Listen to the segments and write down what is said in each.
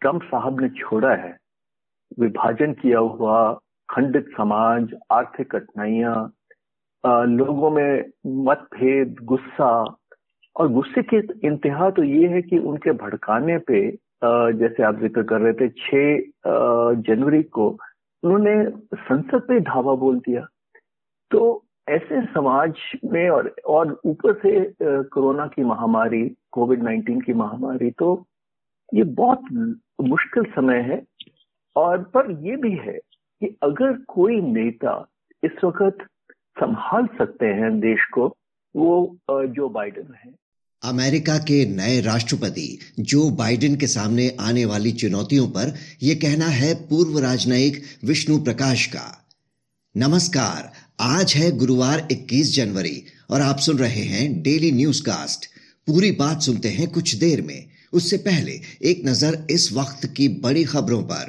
Trump साहब ने छोड़ा है, विभाजन किया हुआ, खंडित समाज, आर्थिक कठिनाइयां, लोगों में मतभेद, गुस्सा, और गुस्से की इंतहा तो ये है कि उनके भड़काने पे, जैसे आप जिक्र कर रहे थे, 6 जनवरी को उन्होंने संसद पे धावा बोल दिया। तो ऐसे समाज में और ऊपर से कोरोना की महामारी, कोविड-19 की महामारी, तो ये बहुत मुश्किल समय है। और पर ये भी है कि अगर कोई नेता इस वक्त संभाल सकते हैं देश को, वो जो बाइडेन है। अमेरिका के नए राष्ट्रपति जो बाइडेन के सामने आने वाली चुनौतियों पर यह कहना है पूर्व राजनयिक विष्णु प्रकाश का। नमस्कार, आज है गुरुवार 21 जनवरी और आप सुन रहे हैं डेली न्यूज कास्ट। पूरी बात सुनते हैं कुछ देर में, उससे पहले एक नजर इस वक्त की बड़ी खबरों पर।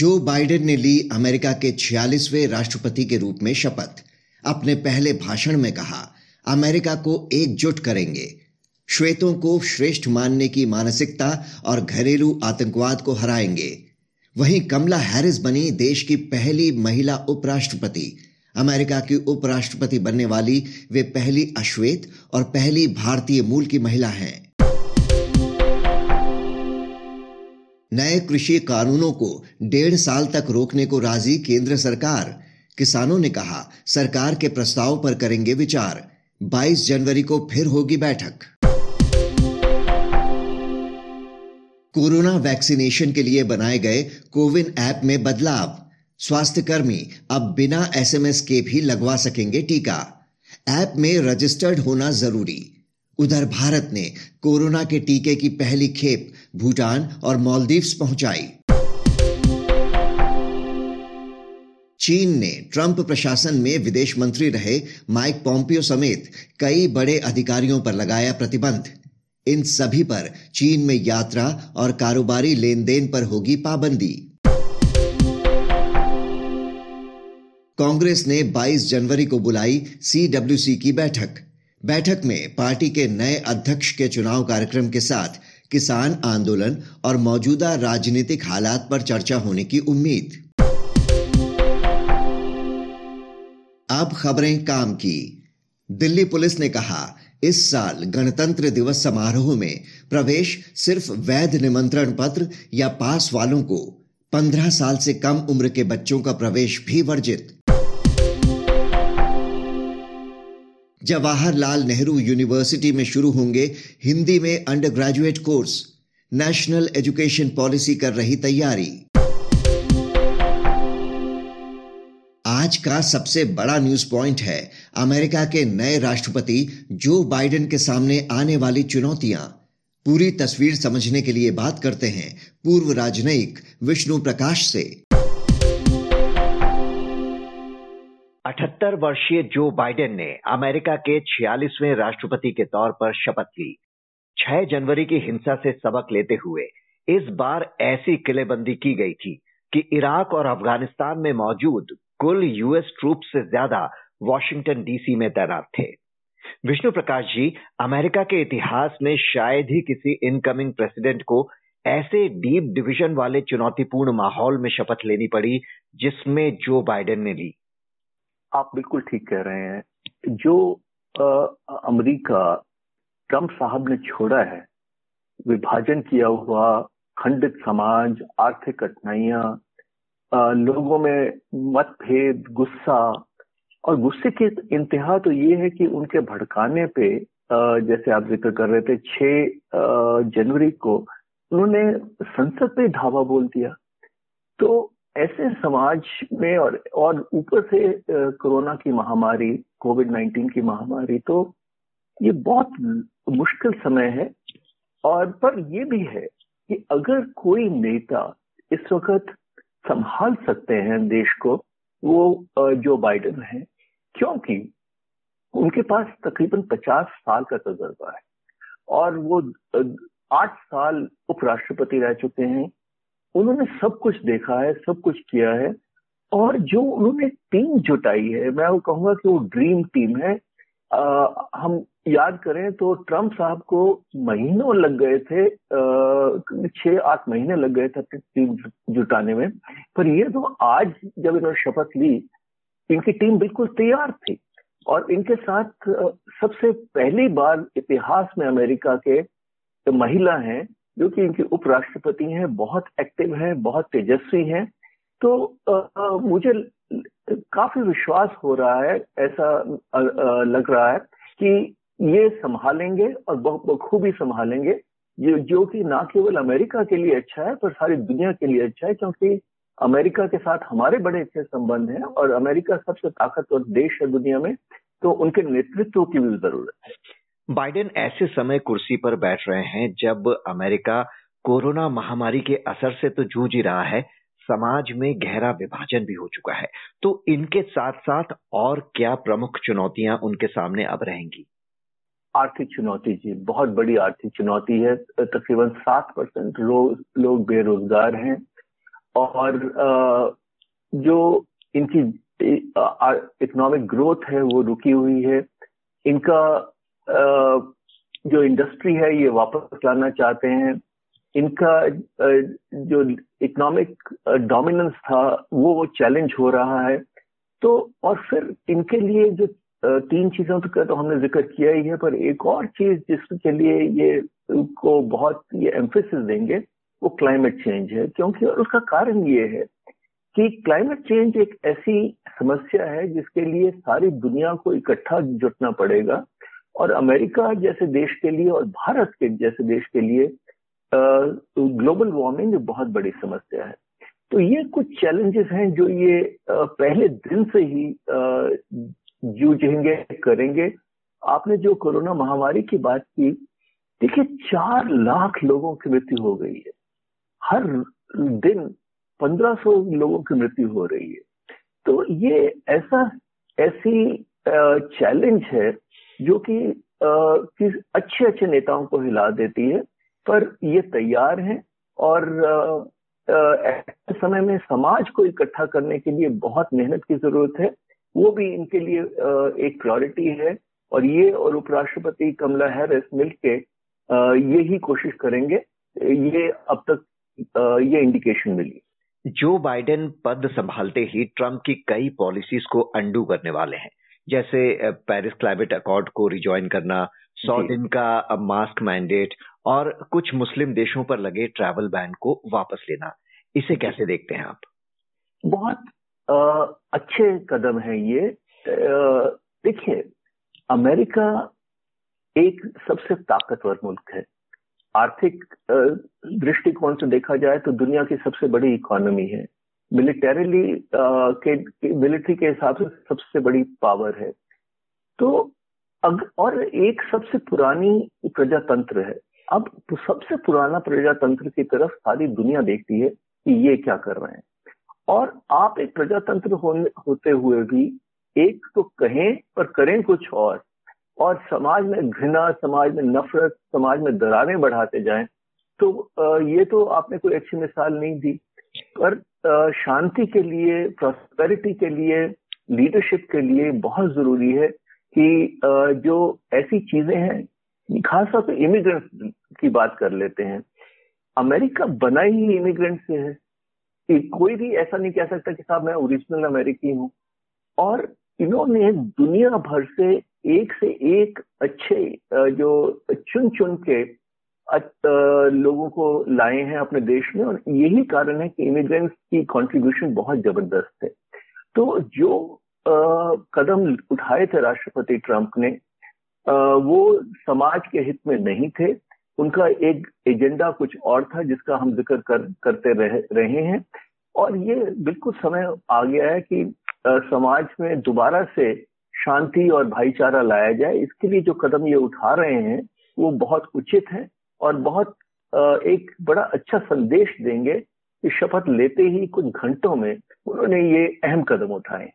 जो बाइडेन ने ली अमेरिका के 46वें राष्ट्रपति के रूप में शपथ। अपने पहले भाषण में कहा, अमेरिका को एकजुट करेंगे। श्वेतों को श्रेष्ठ मानने की मानसिकता और घरेलू आतंकवाद को हराएंगे। वहीं कमला हैरिस बनी देश की पहली महिला उपराष्ट्रपति। अमेरिका की उपराष्ट्रपति बनने वाली वे पहली अश्वेत और पहली भारतीय मूल की महिला हैं। नए कृषि कानूनों को 1.5 साल तक रोकने को राजी केंद्र सरकार। किसानों ने कहा, सरकार के प्रस्ताव पर करेंगे विचार। 22 जनवरी को फिर होगी बैठक। कोरोना वैक्सीनेशन के लिए बनाए गए कोविन ऐप में बदलाव। स्वास्थ्यकर्मी अब बिना SMS के भी लगवा सकेंगे टीका। ऐप में रजिस्टर्ड होना जरूरी। उधर भारत ने कोरोना के टीके की पहली खेप भूटान और मालदीव्स पहुंचाई। चीन ने ट्रंप प्रशासन में विदेश मंत्री रहे माइक पोम्पियो समेत कई बड़े अधिकारियों पर लगाया प्रतिबंध। इन सभी पर चीन में यात्रा और कारोबारी लेन देन पर होगी पाबंदी। कांग्रेस ने 22 जनवरी को बुलाई CWC की बैठक। बैठक में पार्टी के नए अध्यक्ष के चुनाव कार्यक्रम के साथ किसान आंदोलन और मौजूदा राजनीतिक हालात पर चर्चा होने की उम्मीद। अब खबरें काम की। दिल्ली पुलिस ने कहा, इस साल गणतंत्र दिवस समारोह में प्रवेश सिर्फ वैध निमंत्रण पत्र या पास वालों को, 15 साल से कम उम्र के बच्चों का प्रवेश भी वर्जित। जवाहरलाल नेहरू यूनिवर्सिटी में शुरू होंगे हिंदी में under graduate course. National education policy कर रही तैयारी। आज का सबसे बड़ा न्यूज पॉइंट है अमेरिका के नए राष्ट्रपति जो बाइडेन के सामने आने वाली चुनौतियां। पूरी तस्वीर समझने के लिए बात करते हैं पूर्व राजनयिक विष्णु प्रकाश से। 78 वर्षीय जो बाइडेन ने अमेरिका के 46वें राष्ट्रपति के तौर पर शपथ ली। 6 जनवरी की हिंसा से सबक लेते हुए इस बार ऐसी किलेबंदी की गई थी कि इराक और अफगानिस्तान में मौजूद कुल US ट्रूप से ज्यादा वॉशिंगटन DC में तैनात थे। विष्णु प्रकाश जी, अमेरिका के इतिहास में शायद ही किसी इनकमिंग प्रेसिडेंट को ऐसे डीप डिवीजन वाले चुनौतीपूर्ण माहौल में शपथ लेनी पड़ी जिसमें जो बाइडेन ने ली। आप बिल्कुल ठीक कह रहे हैं। जो अमेरिका ट्रम्प साहब ने छोड़ा है, विभाजन किया हुआ, खंडित समाज, आर्थिक कठिनाइयां, लोगों में मतभेद, गुस्सा, और गुस्से की इंतहा तो ये है कि उनके भड़काने पे, जैसे आप जिक्र कर रहे थे, 6 जनवरी को उन्होंने संसद पे धावा बोल दिया। तो ऐसे समाज में और ऊपर से कोरोना की महामारी, कोविड-19 की महामारी, तो ये बहुत मुश्किल समय है। और पर यह भी है कि अगर कोई नेता इस वक्त संभाल सकते हैं देश को, वो जो बाइडेन है, क्योंकि उनके पास तकरीबन 50 साल का तजुर्बा है और वो 8 साल उपराष्ट्रपति रह चुके हैं। उन्होंने सब कुछ देखा है, सब कुछ किया है, और जो उन्होंने टीम जुटाई है, मैं वो कहूंगा कि वो ड्रीम टीम है। हम याद करें तो ट्रम्प साहब को महीनों लग गए थे, 6-8 महीने लग गए थे अपनी टीम जुटाने में, पर ये तो आज जब इन्होंने शपथ ली, इनकी टीम बिल्कुल तैयार थी। और इनके साथ सबसे पहली बार इतिहास में अमेरिका के महिला हैं जो कि इनके उपराष्ट्रपति हैं, बहुत एक्टिव हैं, बहुत तेजस्वी हैं। तो मुझे काफी विश्वास हो रहा है, ऐसा लग रहा है कि ये संभालेंगे और बहुत बखूबी संभालेंगे, जो कि ना केवल अमेरिका के लिए अच्छा है पर सारी दुनिया के लिए अच्छा है, क्योंकि अमेरिका के साथ हमारे बड़े अच्छे संबंध हैं और अमेरिका सबसे ताकतवर देश है दुनिया में, तो उनके नेतृत्व की भी जरूरत है। बाइडेन ऐसे समय कुर्सी पर बैठ रहे हैं जब अमेरिका कोरोना महामारी के असर से तो जूझ ही रहा है, समाज में गहरा विभाजन भी हो चुका है, तो इनके साथ साथ और क्या प्रमुख चुनौतियां उनके सामने अब रहेंगी? आर्थिक चुनौती जी, बहुत बड़ी आर्थिक चुनौती है। तकरीबन 7% लोग बेरोजगार हैं और जो इनकी इकोनॉमिक ग्रोथ है वो रुकी हुई है। इनका जो इंडस्ट्री है ये वापस लाना चाहते हैं, इनका जो इकोनॉमिक डोमिनेंस था वो चैलेंज हो रहा है। तो और फिर इनके लिए जो 3 चीजों का तो हमने जिक्र किया ही है, पर एक और चीज जिसके लिए ये को बहुत ये एम्फेसिस देंगे वो क्लाइमेट चेंज है, क्योंकि और उसका कारण ये है कि क्लाइमेट चेंज एक ऐसी समस्या है जिसके लिए सारी दुनिया को इकट्ठा जुटना पड़ेगा। और अमेरिका जैसे देश के लिए और भारत के जैसे देश के लिए ग्लोबल वार्मिंग बहुत बड़ी समस्या है। तो ये कुछ चैलेंजेस हैं जो ये पहले दिन से ही जूझेंगे करेंगे। आपने जो कोरोना महामारी की बात की, देखिए 4 लाख लोगों की मृत्यु हो गई है, हर दिन 1500 लोगों की मृत्यु हो रही है। तो ये ऐसी चैलेंज है जो कि अच्छे अच्छे नेताओं को हिला देती है, पर ये तैयार हैं और ऐसे समय में समाज को इकट्ठा करने के लिए बहुत मेहनत की जरूरत है, वो भी इनके लिए एक प्रायोरिटी है। और ये और उपराष्ट्रपति कमला हैरिस मिलके यही कोशिश करेंगे, ये अब तक ये इंडिकेशन मिली। जो बाइडेन पद संभालते ही ट्रम्प की कई पॉलिसीज को अंडू करने वाले हैं, जैसे पेरिस क्लाइमेट अकॉर्ड को रिजॉइन करना, 100 दिन का मास्क मैंडेट और कुछ मुस्लिम देशों पर लगे ट्रैवल बैन को वापस लेना। इसे कैसे देखते हैं आप? बहुत अच्छे कदम है ये। देखिए, अमेरिका एक सबसे ताकतवर मुल्क है, आर्थिक दृष्टिकोण से देखा जाए तो दुनिया की सबसे बड़ी इकोनॉमी है, मिलिट्री के हिसाब से सबसे बड़ी पावर है, तो और एक सबसे पुरानी प्रजातंत्र है। अब सबसे पुराना प्रजातंत्र की तरफ सारी दुनिया देखती है कि ये क्या कर रहे हैं। और आप एक प्रजातंत्र होते हुए भी एक तो कहें पर करें कुछ और समाज में घृणा, समाज में नफरत, समाज में दरारें बढ़ाते जाएं, तो ये तो आपने कोई अच्छी मिसाल नहीं दी। पर शांति के लिए, प्रॉस्पेरिटी के लिए, लीडरशिप के लिए बहुत जरूरी है कि जो ऐसी चीजें हैं, खासतौर पर इमिग्रेंट्स की बात कर लेते हैं, अमेरिका बना ही इमिग्रेंट से है। कोई भी ऐसा नहीं कह सकता कि साहब मैं ओरिजिनल अमेरिकी हूँ। और इन्होंने दुनिया भर से एक अच्छे जो चुन के लोगों को लाए हैं अपने देश में, और यही कारण है कि इमिग्रेंट्स की कंट्रीब्यूशन बहुत जबरदस्त है। तो जो कदम उठाए थे राष्ट्रपति ट्रंप ने वो समाज के हित में नहीं थे, उनका एक एजेंडा कुछ और था जिसका हम जिक्र करते रहे हैं। और ये बिल्कुल समय आ गया है कि समाज में दोबारा से शांति और भाईचारा लाया जाए। इसके लिए जो कदम ये उठा रहे हैं वो बहुत उचित है और बहुत एक बड़ा अच्छा संदेश देंगे कि शपथ लेते ही कुछ घंटों में उन्होंने ये अहम कदम उठाए।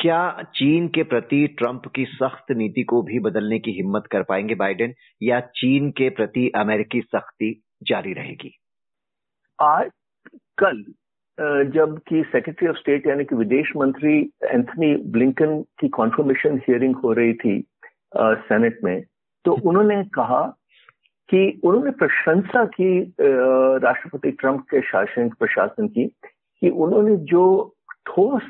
क्या चीन के प्रति ट्रंप की सख्त नीति को भी बदलने की हिम्मत कर पाएंगे बाइडेन, या चीन के प्रति अमेरिकी सख्ती जारी रहेगी? आज कल जब कि सेक्रेटरी ऑफ स्टेट यानी कि विदेश मंत्री एंथनी ब्लिंकन की कॉन्फर्मेशन हियरिंग हो रही थी सेनेट में, तो उन्होंने कहा कि उन्होंने प्रशंसा की राष्ट्रपति ट्रंप के प्रशासन की कि उन्होंने जो ठोस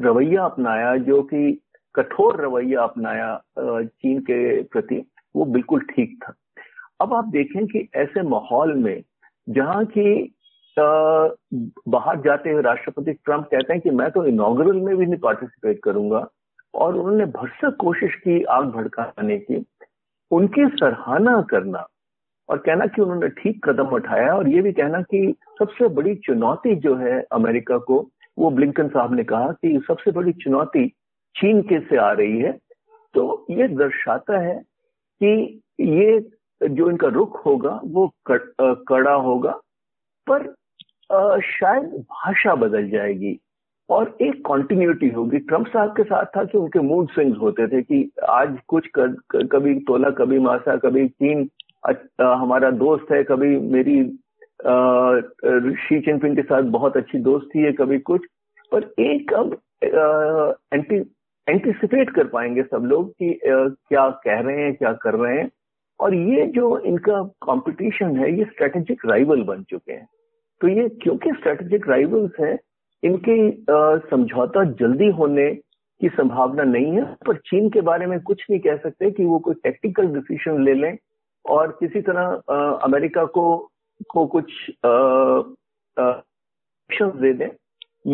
रवैया अपनाया, जो कि कठोर रवैया अपनाया चीन के प्रति, वो बिल्कुल ठीक था। अब आप देखें कि ऐसे माहौल में जहां की बाहर जाते हुए राष्ट्रपति ट्रंप कहते हैं कि मैं तो इनॉग्रल में भी नहीं पार्टिसिपेट करूंगा, और उन्होंने भरसक कोशिश की आग भड़काने की, उनकी सराहना करना और कहना कि उन्होंने ठीक कदम उठाया, और ये भी कहना कि सबसे बड़ी चुनौती जो है अमेरिका को, वो ब्लिंकन साहब ने कहा कि सबसे बड़ी चुनौती चीन के से आ रही है। तो ये दर्शाता है कि ये जो इनका रुख होगा वो कड़ा होगा, पर शायद भाषा बदल जाएगी और एक कॉन्टिन्यूटी होगी। ट्रंप साहब के साथ था कि उनके मूड स्विंग्स होते थे कि आज कुछ कभी तोला कभी मासा, कभी चीन हमारा दोस्त है, कभी मेरी शी चिनपिंग के साथ बहुत अच्छी दोस्ती है, कभी कुछ। पर एक अब एंटिसिपेट कर पाएंगे सब लोग कि क्या कह रहे हैं, क्या कर रहे हैं, और ये जो इनका कंपटीशन है ये स्ट्रेटेजिक राइवल बन चुके हैं। तो ये क्योंकि स्ट्रेटेजिक राइवल्स हैं, इनकी समझौता जल्दी होने की संभावना नहीं है, पर चीन के बारे में कुछ नहीं कह सकते कि वो कोई टेक्टिकल डिसीजन ले लें और किसी तरह अमेरिका को कुछ ऑप्शंस दे दें।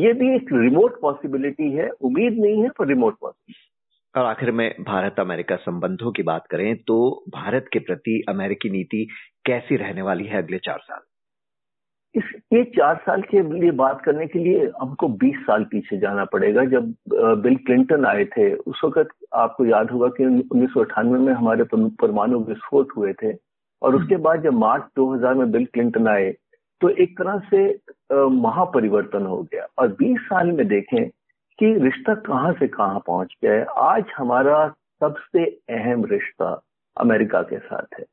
ये भी एक रिमोट पॉसिबिलिटी है, उम्मीद नहीं है पर रिमोट पॉसिबिलिटी। और आखिर में भारत अमेरिका संबंधों की बात करें तो भारत के प्रति अमेरिकी नीति कैसी रहने वाली है अगले 4 साल? ये 4 साल के लिए बात करने के लिए हमको 20 साल पीछे जाना पड़ेगा, जब बिल क्लिंटन आए थे। उस वक्त आपको याद होगा कि 1998 में हमारे परमाणु विस्फोट हुए थे, और उसके बाद जब मार्च 2000 में बिल क्लिंटन आए तो एक तरह से महापरिवर्तन हो गया। और 20 साल में देखें कि रिश्ता कहाँ से कहाँ पहुंच गया है। आज हमारा सबसे अहम रिश्ता अमेरिका के साथ है।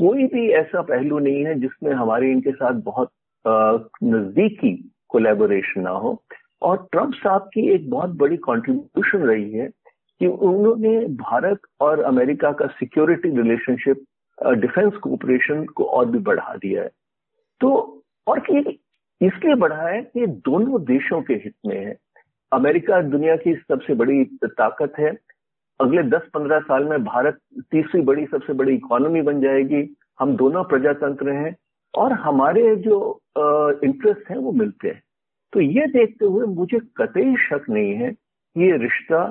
कोई भी ऐसा पहलू नहीं है जिसमें हमारे इनके साथ बहुत नजदीकी कोलैबोरेशन ना हो। और ट्रंप साहब की एक बहुत बड़ी कंट्रीब्यूशन रही है कि उन्होंने भारत और अमेरिका का सिक्योरिटी रिलेशनशिप, डिफेंस कोऑपरेशन को और भी बढ़ा दिया है। तो और इसलिए बढ़ाया है कि दोनों देशों के हित में है। अमेरिका दुनिया की सबसे बड़ी ताकत है। अगले 10-15 साल में भारत तीसरी बड़ी सबसे बड़ी इकोनॉमी बन जाएगी। हम दोनों प्रजातंत्र हैं और हमारे जो इंटरेस्ट हैं वो मिलते हैं। तो ये देखते हुए मुझे कतई शक नहीं है ये रिश्ता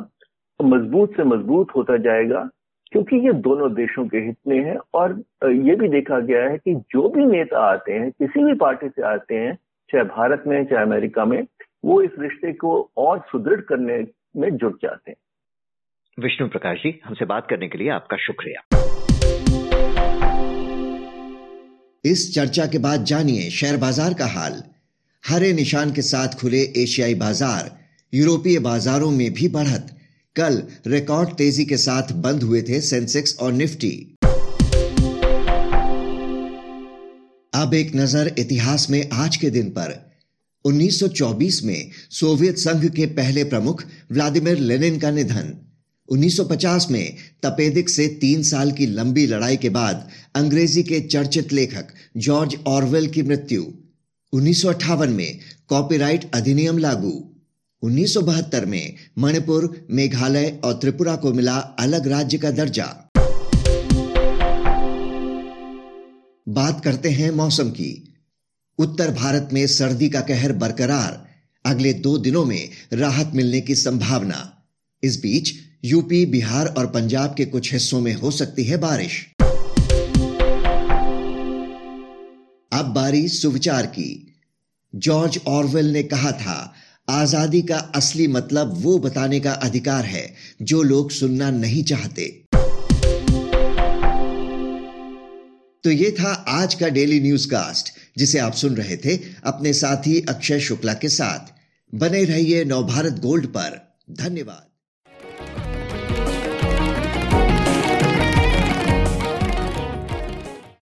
मजबूत से मजबूत होता जाएगा, क्योंकि ये दोनों देशों के हित में है। और ये भी देखा गया है कि जो भी नेता आते हैं, किसी भी पार्टी से आते हैं, चाहे भारत में चाहे अमेरिका में, वो इस रिश्ते को और सुदृढ़ करने में जुट जाते हैं। विष्णु प्रकाश जी, हमसे बात करने के लिए आपका शुक्रिया। इस चर्चा के बाद जानिए शेयर बाजार का हाल। हरे निशान के साथ खुले एशियाई बाजार, यूरोपीय बाजारों में भी बढ़त। कल रिकॉर्ड तेजी के साथ बंद हुए थे सेंसेक्स और निफ्टी। अब एक नजर इतिहास में आज के दिन पर। 1924 में सोवियत संघ के पहले प्रमुख व्लादिमीर लेनिन का निधन। 1950 में तपेदिक से 3 साल की लंबी लड़ाई के बाद अंग्रेजी के चर्चित लेखक जॉर्ज ऑरवेल की मृत्यु। 1958 में कॉपीराइट अधिनियम लागू। 1972 में मणिपुर, मेघालय और त्रिपुरा को मिला अलग राज्य का दर्जा। बात करते हैं मौसम की। उत्तर भारत में सर्दी का कहर बरकरार, अगले 2 दिनों में राहत मिलने की संभावना। इस बीच यूपी, बिहार और पंजाब के कुछ हिस्सों में हो सकती है बारिश। अब बारी सुविचार की। जॉर्ज ऑरवेल ने कहा था, आजादी का असली मतलब वो बताने का अधिकार है जो लोग सुनना नहीं चाहते। तो ये था आज का डेली न्यूज कास्ट जिसे आप सुन रहे थे अपने साथी अक्षय शुक्ला के साथ। बने रहिए नवभारत गोल्ड पर। धन्यवाद।